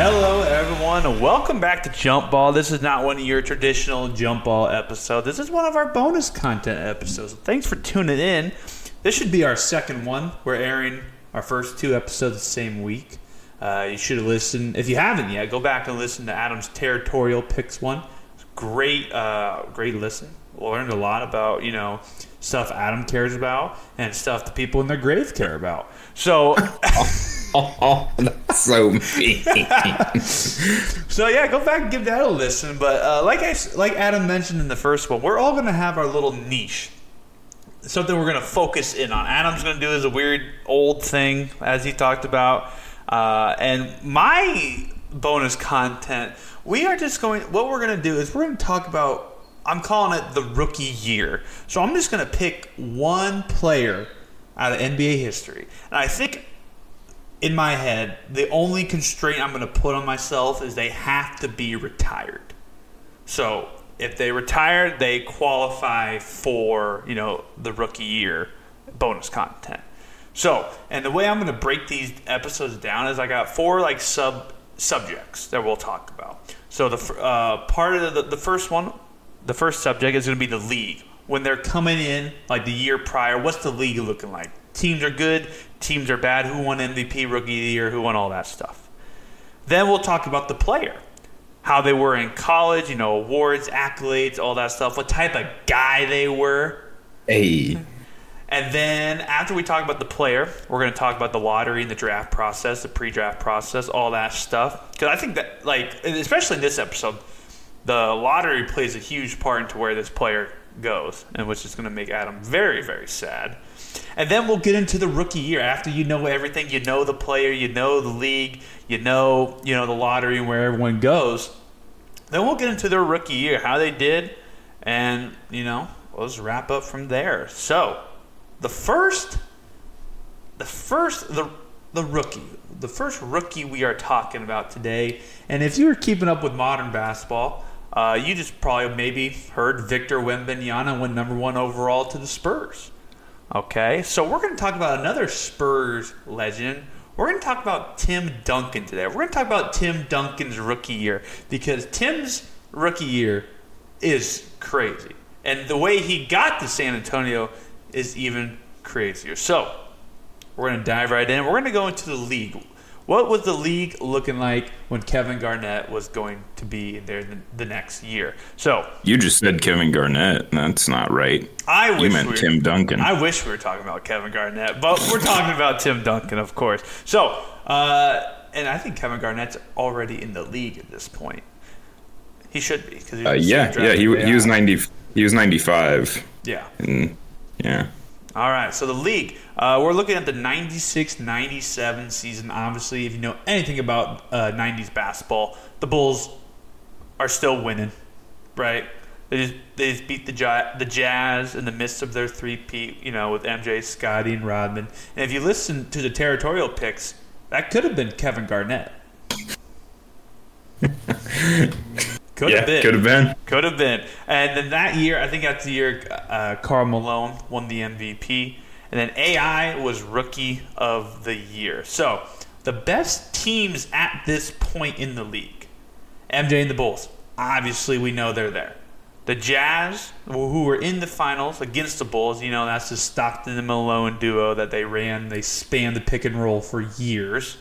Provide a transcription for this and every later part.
Hello, everyone, and welcome back to Jump Ball. This is not one of your traditional Jump Ball episodes. This is one of our bonus content episodes. Thanks for tuning in. This should be our second one. We're airing our first two episodes the same week. You should listen. If you haven't yet, go back and listen to Adam's Territorial Picks one. It's great, great listen. Learned a lot about, you know, stuff Adam cares about and stuff the people in their grave care about. So... Oh, that's so mean. So yeah, go back and give that a listen. But like Adam mentioned in the first one, we're all going to have our little niche, something we're going to focus in on. Adam's going to do is a weird old thing, as he talked about, and my bonus content. What we're going to do is we're going to talk about. I'm calling it the rookie year. So I'm just going to pick one player out of NBA history, and I think. In my head, the only constraint I'm going to put on myself is they have to be retired. So if they retire, they qualify for, you know, the rookie year bonus content. So, and the way I'm going to break these episodes down is I got four like subjects that we'll talk about. So the part of the first one, the first subject is going to be the league. When they're coming in, like the year prior, what's the league looking like? Teams are good, teams are bad, who won MVP, rookie of the year, who won all that stuff. Then we'll talk about the player, how they were in college, you know, awards, accolades, all that stuff, what type of guy they were. Hey. And then after we talk about the player, we're going to talk about the lottery and the draft process, the pre-draft process, all that stuff. Because I think that, like, especially in this episode, the lottery plays a huge part into where this player goes, and which is going to make Adam very, very sad. And then we'll get into the rookie year after you know everything. You know the player, you know the league, you know the lottery and where everyone goes. Then we'll get into their rookie year, how they did, and, you know, we'll just wrap up from there. So, the first rookie we are talking about today, and if you were keeping up with modern basketball, you just probably maybe heard Victor Wembanyama went number 1 overall to the Spurs. Okay, so we're going to talk about another Spurs legend. We're going to talk about Tim Duncan today. We're going to talk about Tim Duncan's rookie year because Tim's rookie year is crazy. And the way he got to San Antonio is even crazier. So we're going to dive right in. We're going to go into the league. What was the league looking like when Kevin Garnett was going to be there the next year? So you just said Kevin Garnett. That's not right. Tim Duncan. I wish we were talking about Kevin Garnett, but we're talking about Tim Duncan, of course. So, and I think Kevin Garnett's already in the league at this point. He should be because he was 90. He was 95. Yeah. And, yeah. All right, so the league. We're looking at the 96-97 season. Obviously, if you know anything about 90s basketball, the Bulls are still winning, right? They just beat the Jazz in the midst of their three-peat, you know, with MJ, Scottie, and Rodman. And if you listen to the territorial picks, that could have been Kevin Garnett. Could have been. And then that year, I think that's the year Karl Malone won the MVP. And then AI was Rookie of the Year. So the best teams at this point in the league, MJ and the Bulls. Obviously, we know they're there. The Jazz, who were in the finals against the Bulls. You know, that's the Stockton and Malone duo that they ran. They spanned the pick and roll for years.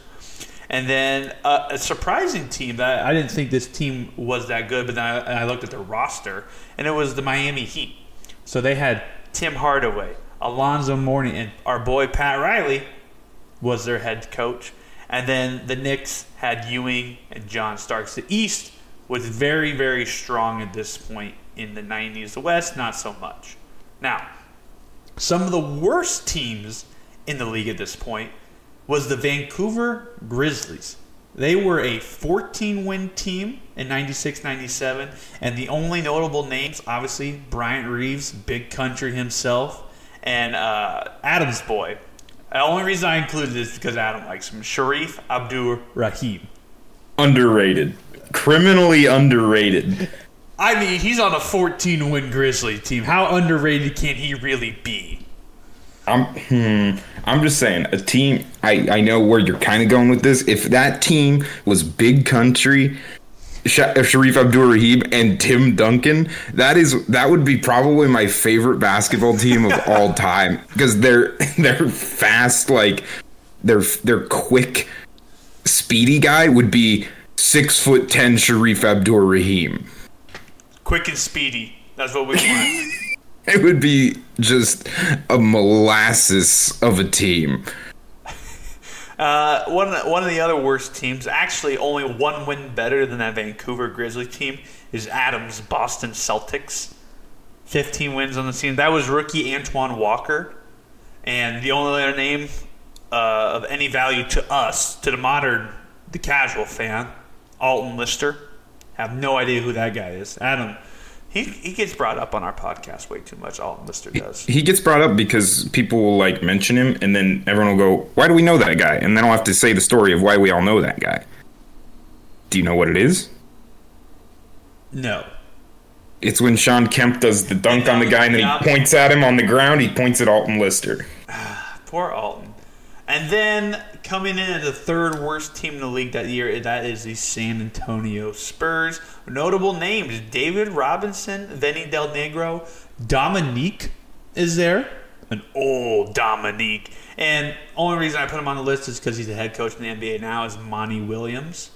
And then a surprising team that I didn't think this team was that good, but then I looked at their roster, and it was the Miami Heat. So they had Tim Hardaway, Alonzo Mourning, and our boy Pat Riley was their head coach. And then the Knicks had Ewing and John Starks. The East was very, very strong at this point in the 90s. The West, not so much. Now, some of the worst teams in the league at this point was the Vancouver Grizzlies. They were a 14-win team in 96-97, and the only notable names, obviously, Bryant Reeves, Big Country himself, and Adam's boy. The only reason I included this is because Adam likes him. Shareef Abdur-Rahim. Underrated. Criminally underrated. I mean, he's on a 14-win Grizzly team. How underrated can he really be? I'm just saying, a team, I know where you're kind of going with this. If that team was Big Country, Shareef Abdur-Rahim, and Tim Duncan, that would be probably my favorite basketball team of all time, because they're fast, like their quick, speedy guy would be 6'10" Shareef Abdur-Rahim. Quick and speedy. That's what we want. It would be just a molasses of a team. One of the other worst teams, actually only one win better than that Vancouver Grizzlies team, is Adam's Boston Celtics. 15 wins on the season. That was rookie Antoine Walker. And the only other name of any value to us, to the casual fan, Alton Lister. I have no idea who that guy is. Adam, he gets brought up on our podcast way too much. Alton Lister does. He gets brought up because people will like mention him, and then everyone will go, "Why do we know that guy?" And then I'll have to say the story of why we all know that guy. Do you know what it is? No. It's when Sean Kemp does the dunk on the guy, and then he points at him on the ground. He points at Alton Lister. Poor Alton. And then coming in at the third worst team in the league that year, that is the San Antonio Spurs. Notable names, David Robinson, Vinnie Del Negro, Dominique is there. An old Dominique. And only reason I put him on the list is because he's the head coach in the NBA now, is Monte Williams.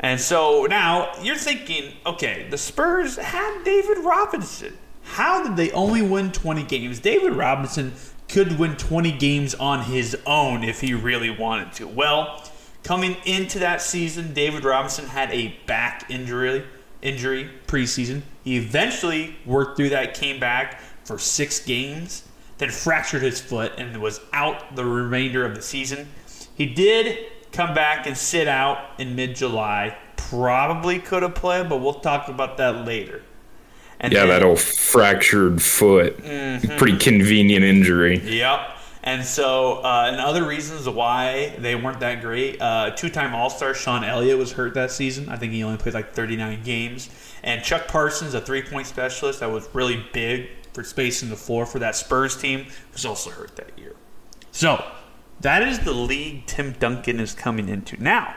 And so now you're thinking, okay, the Spurs had David Robinson. How did they only win 20 games? David Robinson could win 20 games on his own if he really wanted to. Well, coming into that season, David Robinson had a back injury preseason. He eventually worked through that, came back for 6 games, then fractured his foot and was out the remainder of the season. He did come back and sit out in mid-July. Probably could have played, but we'll talk about that later. And yeah, that old fractured foot. Mm-hmm. Pretty convenient injury. Yep. And so, and other reasons why they weren't that great, two-time All-Star Sean Elliott was hurt that season. I think he only played like 39 games. And Chuck Parsons, a three-point specialist that was really big for spacing the floor for that Spurs team, was also hurt that year. So, that is the league Tim Duncan is coming into. Now,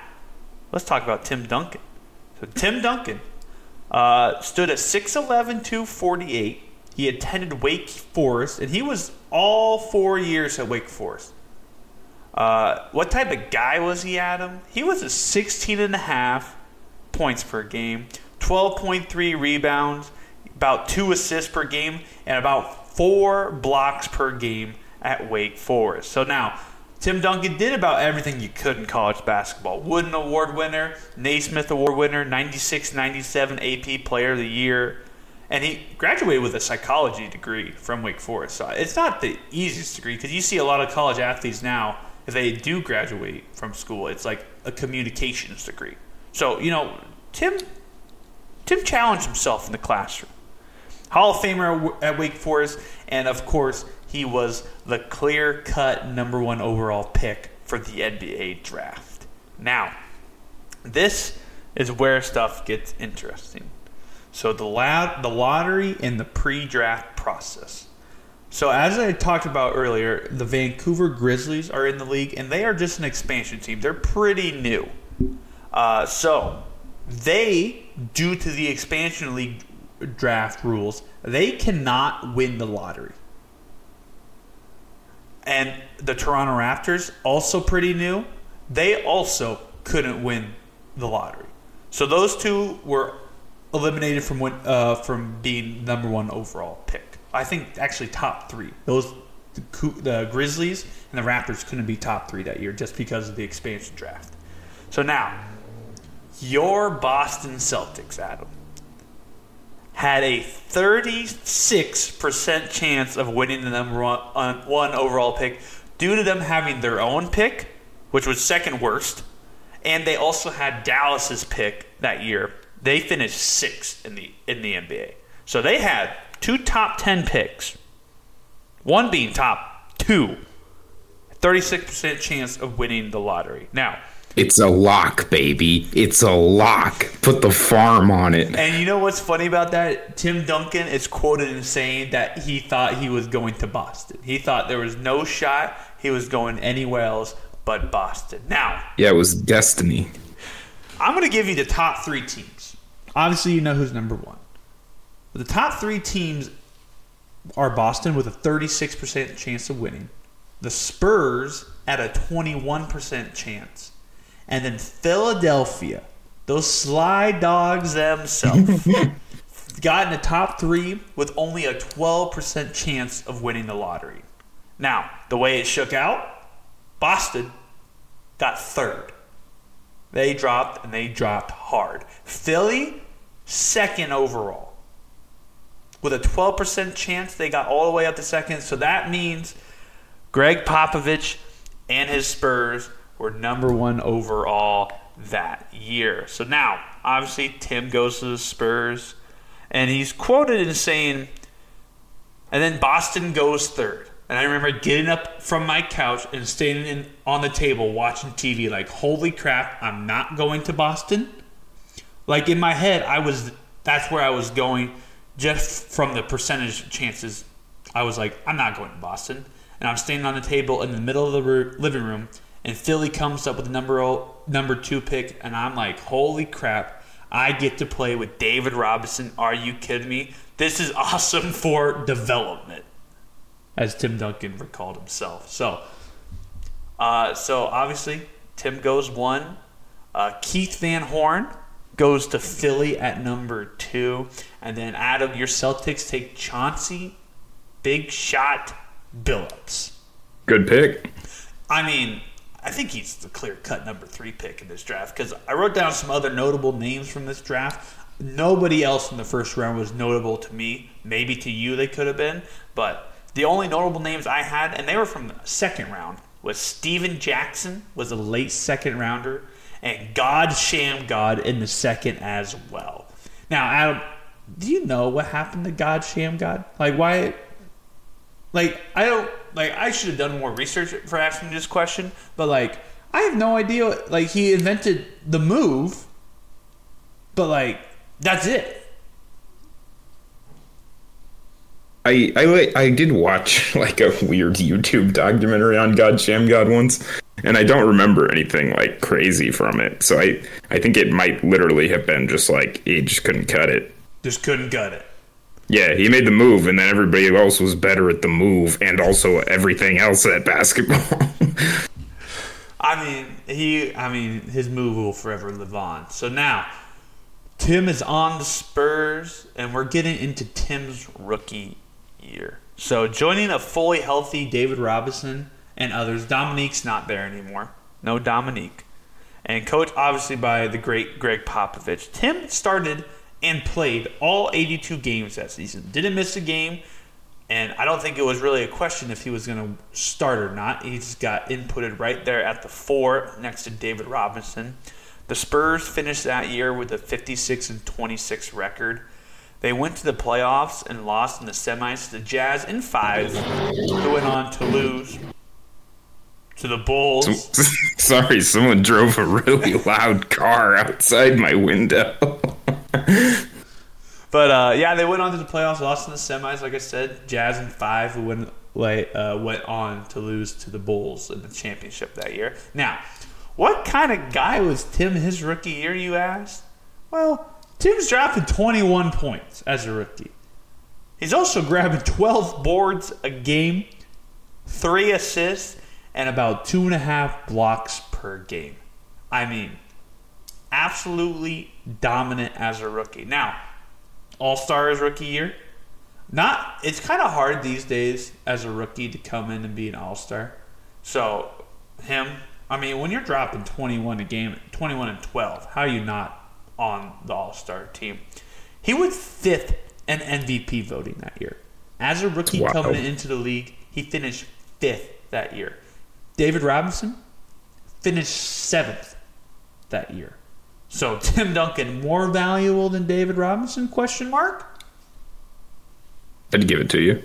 let's talk about Tim Duncan. So, Tim Duncan stood at 6'11", 248. He attended Wake Forest, and he was all 4 years at Wake Forest. What type of guy was he, Adam? He was a 16.5 points per game, 12.3 rebounds, about 2 assists per game, and about 4 blocks per game at Wake Forest. So now, Tim Duncan did about everything you could in college basketball. Wooden Award winner, Naismith Award winner, 96-97 AP Player of the Year. And he graduated with a psychology degree from Wake Forest. So it's not the easiest degree, because you see a lot of college athletes now, if they do graduate from school, it's like a communications degree. So, you know, Tim challenged himself in the classroom. Hall of Famer at Wake Forest, and of course, he was the clear-cut number 1 overall pick for the NBA draft. Now, this is where stuff gets interesting. So the lottery and the pre-draft process. So as I talked about earlier, the Vancouver Grizzlies are in the league, and they are just an expansion team. They're pretty new. So they, due to the expansion league draft rules, they cannot win the lottery. And the Toronto Raptors, also pretty new, they also couldn't win the lottery. So those two were eliminated from being number 1 overall pick. I think actually top 3. The Grizzlies and the Raptors couldn't be top 3 that year just because of the expansion draft. So now, your Boston Celtics, Adam, had a 36% chance of winning the number 1 overall pick due to them having their own pick, which was second worst, and they also had Dallas's pick that year. They finished 6th in the NBA. So they had 2 top 10 picks, one being top 2, 36% chance of winning the lottery. Now, It's a lock, baby. It's a lock. Put the farm on it. And you know what's funny about that? Tim Duncan is quoted in saying that he thought he was going to Boston. He thought there was no shot he was going anywhere else but Boston. Now. Yeah, it was destiny. I'm going to give you the top three teams. Obviously, you know who's number one. But the top three teams are Boston with a 36% chance of winning. The Spurs at a 21% chance. And then Philadelphia, those sly dogs themselves, got in the top three with only a 12% chance of winning the lottery. Now, the way it shook out, Boston got third. They dropped, and they dropped hard. Philly, second overall. With a 12% chance, they got all the way up to second. So that means Gregg Popovich and his Spurs were number one overall that year. So now, obviously, Tim goes to the Spurs, and he's quoted in saying, and then Boston goes third. And I remember getting up from my couch and standing on the table watching TV like, holy crap, I'm not going to Boston. Like in my head, that's where I was going just from the percentage chances. I was like, I'm not going to Boston. And I'm standing on the table in the middle of the living room, and Philly comes up with the number two pick, and I'm like, holy crap, I get to play with David Robinson. Are you kidding me? This is awesome for development, as Tim Duncan recalled himself. So obviously, Tim goes one. Keith Van Horn goes to Philly at number two. And then, Adam, your Celtics take Chauncey Big Shot Billups. Good pick. I mean, I think he's the clear-cut number three pick in this draft because I wrote down some other notable names from this draft. Nobody else in the first round was notable to me. Maybe to you they could have been, but the only notable names I had, and they were from the second round, was Steven Jackson was a late second rounder, and God Shammgod in the second as well. Now, Adam, do you know what happened to God Shammgod? Like, why? Like, I don't. Like, I should have done more research for asking this question, but, like, I have no idea. Like, he invented the move, but, like, that's it. I did watch, like, a weird YouTube documentary on God Shammgod once, and I don't remember anything, like, crazy from it. So I think it might literally have been just, like, he just couldn't cut it. Just couldn't cut it. Yeah, he made the move, and then everybody else was better at the move and also everything else at basketball. I mean, his move will forever live on. So now, Tim is on the Spurs, and we're getting into Tim's rookie year. So joining a fully healthy David Robinson and others, Dominique's not there anymore. No Dominique. And coached, obviously, by the great Gregg Popovich. Tim started and played all 82 games that season. Didn't miss a game, and I don't think it was really a question if he was going to start or not. He just got inputted right there at the four next to David Robinson. The Spurs finished that year with a 56-26 record. They went to the playoffs and lost in the semis to the Jazz in five, who went on to lose to the Bulls. Sorry, someone drove a really loud car outside my window. But, yeah, they went on to the playoffs, lost in the semis, like I said. Jazz in five, who went on to lose to the Bulls in the championship that year. Now, what kind of guy was Tim his rookie year, you asked? Well, Tim's dropping 21 points as a rookie. He's also grabbing 12 boards a game, 3 assists, and about 2.5 blocks per game. I mean, absolutely dominant as a rookie. Now, All-Star his rookie year. It's kind of hard these days as a rookie to come in and be an All-Star. So, when you're dropping 21 a game, 21 and 12, how are you not on the All-Star team? He was 5th in MVP voting that year. As a rookie coming into the league, he finished 5th that year. David Robinson finished 7th that year. So, Tim Duncan, more valuable than David Robinson, question mark? I'd give it to you.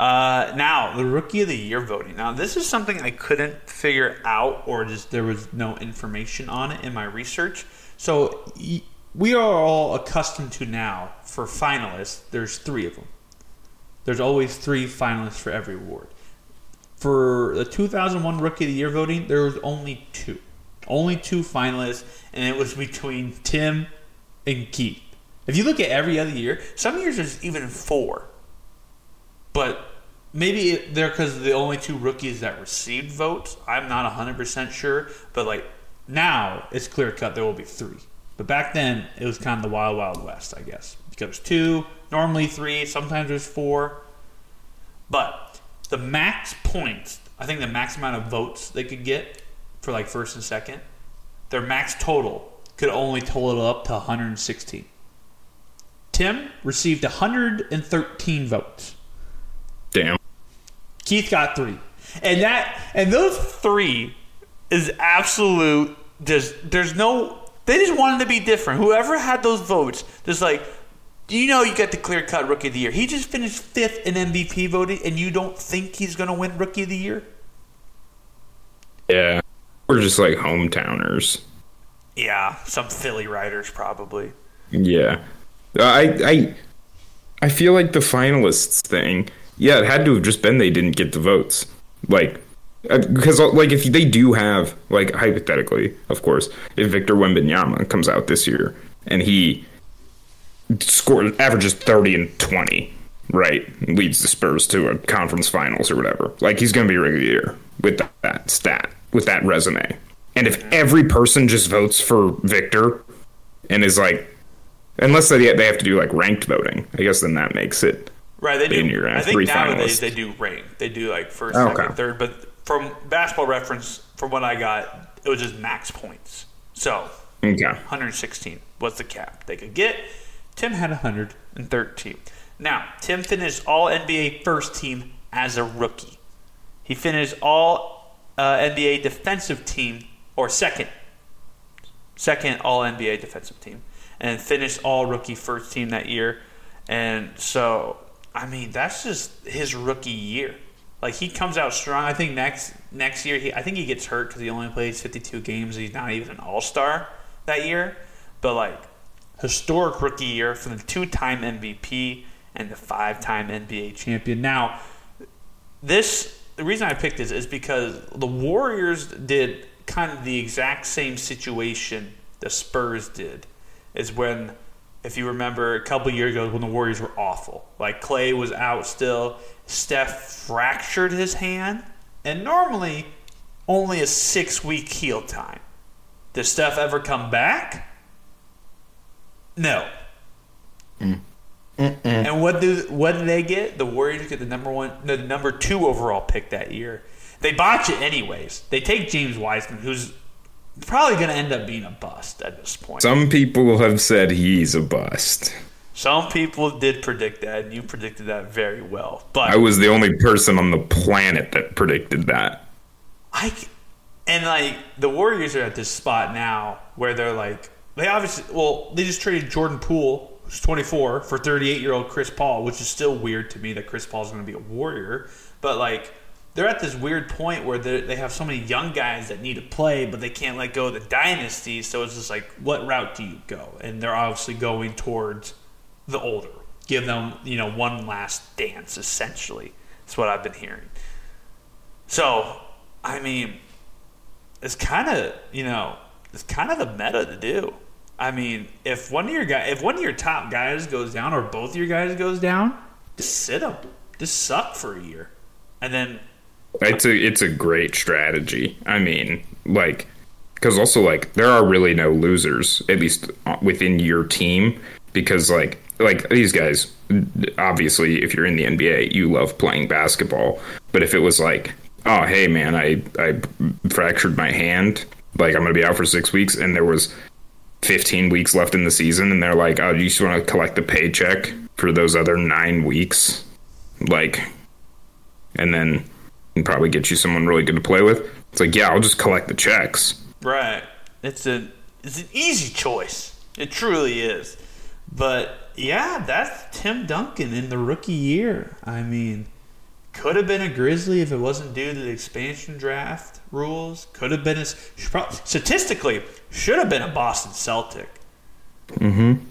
Now, the Rookie of the Year voting. Now, this is something I couldn't figure out, or just there was no information on it in my research. So we are all accustomed to now, for finalists, there's three of them. There's always three finalists for every award. For the 2001 Rookie of the Year voting, there was only two. Only two finalists, and it was between Tim and Keith. If you look at every other year, some years there's even four. But maybe they're because the only two rookies that received votes. I'm not 100% sure. But like now, it's clear cut. There will be three. But back then, it was kind of the wild, wild west, I guess. Because there's two, normally three, sometimes there's four. But the max points, I think the max amount of votes they could get for like first and second, their max total could only total up to 116. Tim received 113 votes. Damn. Keith got three. And those three is absolute. There's no. They just wanted to be different. Whoever had those votes, just like, you know, you got the clear cut Rookie of the Year. He just finished fifth in MVP voting, and you don't think he's going to win Rookie of the Year? Yeah. We're just like hometowners. Yeah. Some Philly writers, probably. Yeah. I feel like the finalists thing. Yeah, it had to have just been they didn't get the votes. Like, because, like, if they do have, like, hypothetically, of course, if Victor Wembanyama comes out this year and he scores, averages 30 and 20, right, leads the Spurs to a conference finals or whatever, like, he's going to be Rookie of the Year with that stat, with that resume. And if every person just votes for Victor and is like, unless they have to do, like, ranked voting, I guess then that makes it. Right, they do. I think nowadays finalists. They do rank. They do like first, second, third. But from Basketball Reference, from what I got, it was just max points. So, 116 was the cap they could get. Tim had 113. Now, Tim finished all NBA first team as a rookie. He finished all NBA defensive team, or second all NBA defensive team, and finished all rookie first team that year. And so, I mean, that's just his rookie year. Like, he comes out strong. I think next year, he gets hurt because he only plays 52 games. He's not even an all-star that year. But, like, historic rookie year for the two-time MVP and the five-time NBA champion. Now, the reason I picked this is because the Warriors did kind of the exact same situation the Spurs did, is when, if you remember, a couple years ago when the Warriors were awful. Like, Clay was out still. Steph fractured his hand. And normally, only a 6-week heal time. Does Steph ever come back? No. And what do they get? The Warriors get the number 2 overall pick that year. They botch it anyways. They take James Wiseman, who's probably going to end up being a bust at this point. Some people have said he's a bust. Some people did predict that, and you predicted that very well. But I was the only person on the planet that predicted that. And the Warriors are at this spot now where they're like, they just traded Jordan Poole, who's 24, for 38-year-old Chris Paul, which is still weird to me that Chris Paul's going to be a Warrior. But, like, they're at this weird point where they have so many young guys that need to play, but they can't let go of the dynasty. So it's just like, what route do you go? And they're obviously going towards the older. Give them, one last dance, essentially. That's what I've been hearing. So, I mean, it's kind of the meta to do. I mean, if one of your top guys goes down, or both of your guys goes down, just sit them. Just suck for a year. And then it's a great strategy. I mean, like, because also, like, there are really no losers, at least within your team, because like these guys, obviously, if you're in the NBA, you love playing basketball. But if it was like, oh, hey, man, I fractured my hand, like, I'm going to be out for 6 weeks, and there was 15 weeks left in the season, and they're like, oh, you just want to collect the paycheck for those other 9 weeks, like, and then probably get you someone really good to play with. It's like, yeah, I'll just collect the checks. Right. It's an easy choice. It truly is. But, yeah, that's Tim Duncan in the rookie year. I mean, Could have been a Grizzly if it wasn't due to the expansion draft rules. Could have been a statistically should have been a Boston Celtic. Mm-hmm.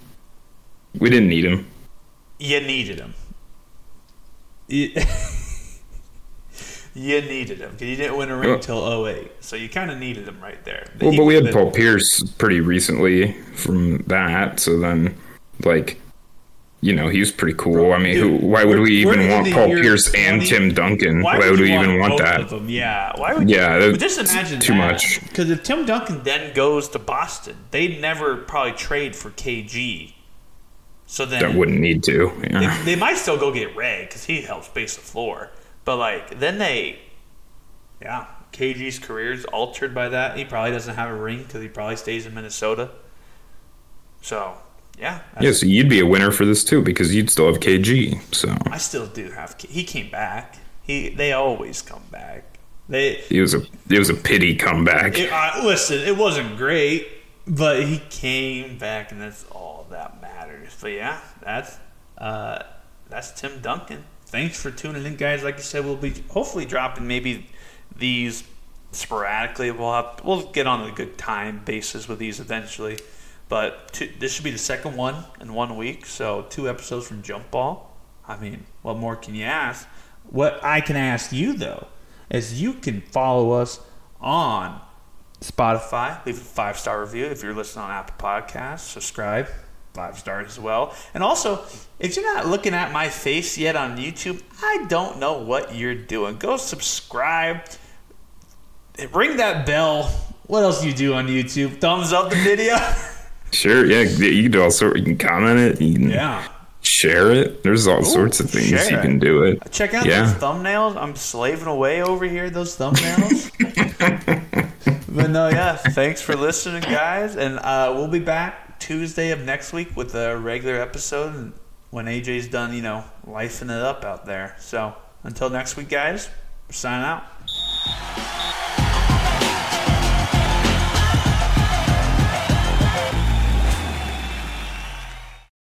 We didn't need him. You needed him. You needed him because you didn't win a ring until 2008, so you kind of needed him right there. Well, but we had Paul Pierce pretty recently from that, so then, like, you know, he was pretty cool. Bro, I mean, dude, why would we even want Paul Pierce and Tim Duncan? Why would we even want that? Yeah, why would? Yeah, but just imagine too much. Because if Tim Duncan then goes to Boston, they'd never probably trade for KG. So then that wouldn't need to. Yeah. They might still go get Ray because he helps space the floor. But, like, then they, yeah, KG's career's altered by that. He probably doesn't have a ring because he probably stays in Minnesota. So, yeah. Yeah, so you'd be a winner for this, too, because you'd still have KG. So I still do have KG. He came back. They always come back. It was a pity comeback. Listen, it wasn't great, but he came back, and that's all that matters. But, yeah, that's Tim Duncan. Thanks for tuning in, guys. Like I said, we'll be hopefully dropping maybe these sporadically. We'll get on a good time basis with these eventually. But this should be the second one in 1 week. So 2 episodes from Jump Ball. I mean, what more can you ask? What I can ask you, though, is you can follow us on Spotify. Leave a 5-star review if you're listening on Apple Podcasts. Subscribe. 5 stars as well. And also, if you're not looking at my face yet on YouTube, I don't know what you're doing. Go subscribe. Ring that bell. What else do you do on YouTube? Thumbs up the video. Sure, yeah. You can do all sorts. You can comment it. You can share it. There's all sorts of things you can do it. Check out those thumbnails. I'm slaving away over here, those thumbnails. But no, yeah. Thanks for listening, guys. And we'll be back Tuesday of next week with a regular episode when AJ's done, you know, lifing it up out there. So until next week, guys, we're signing out.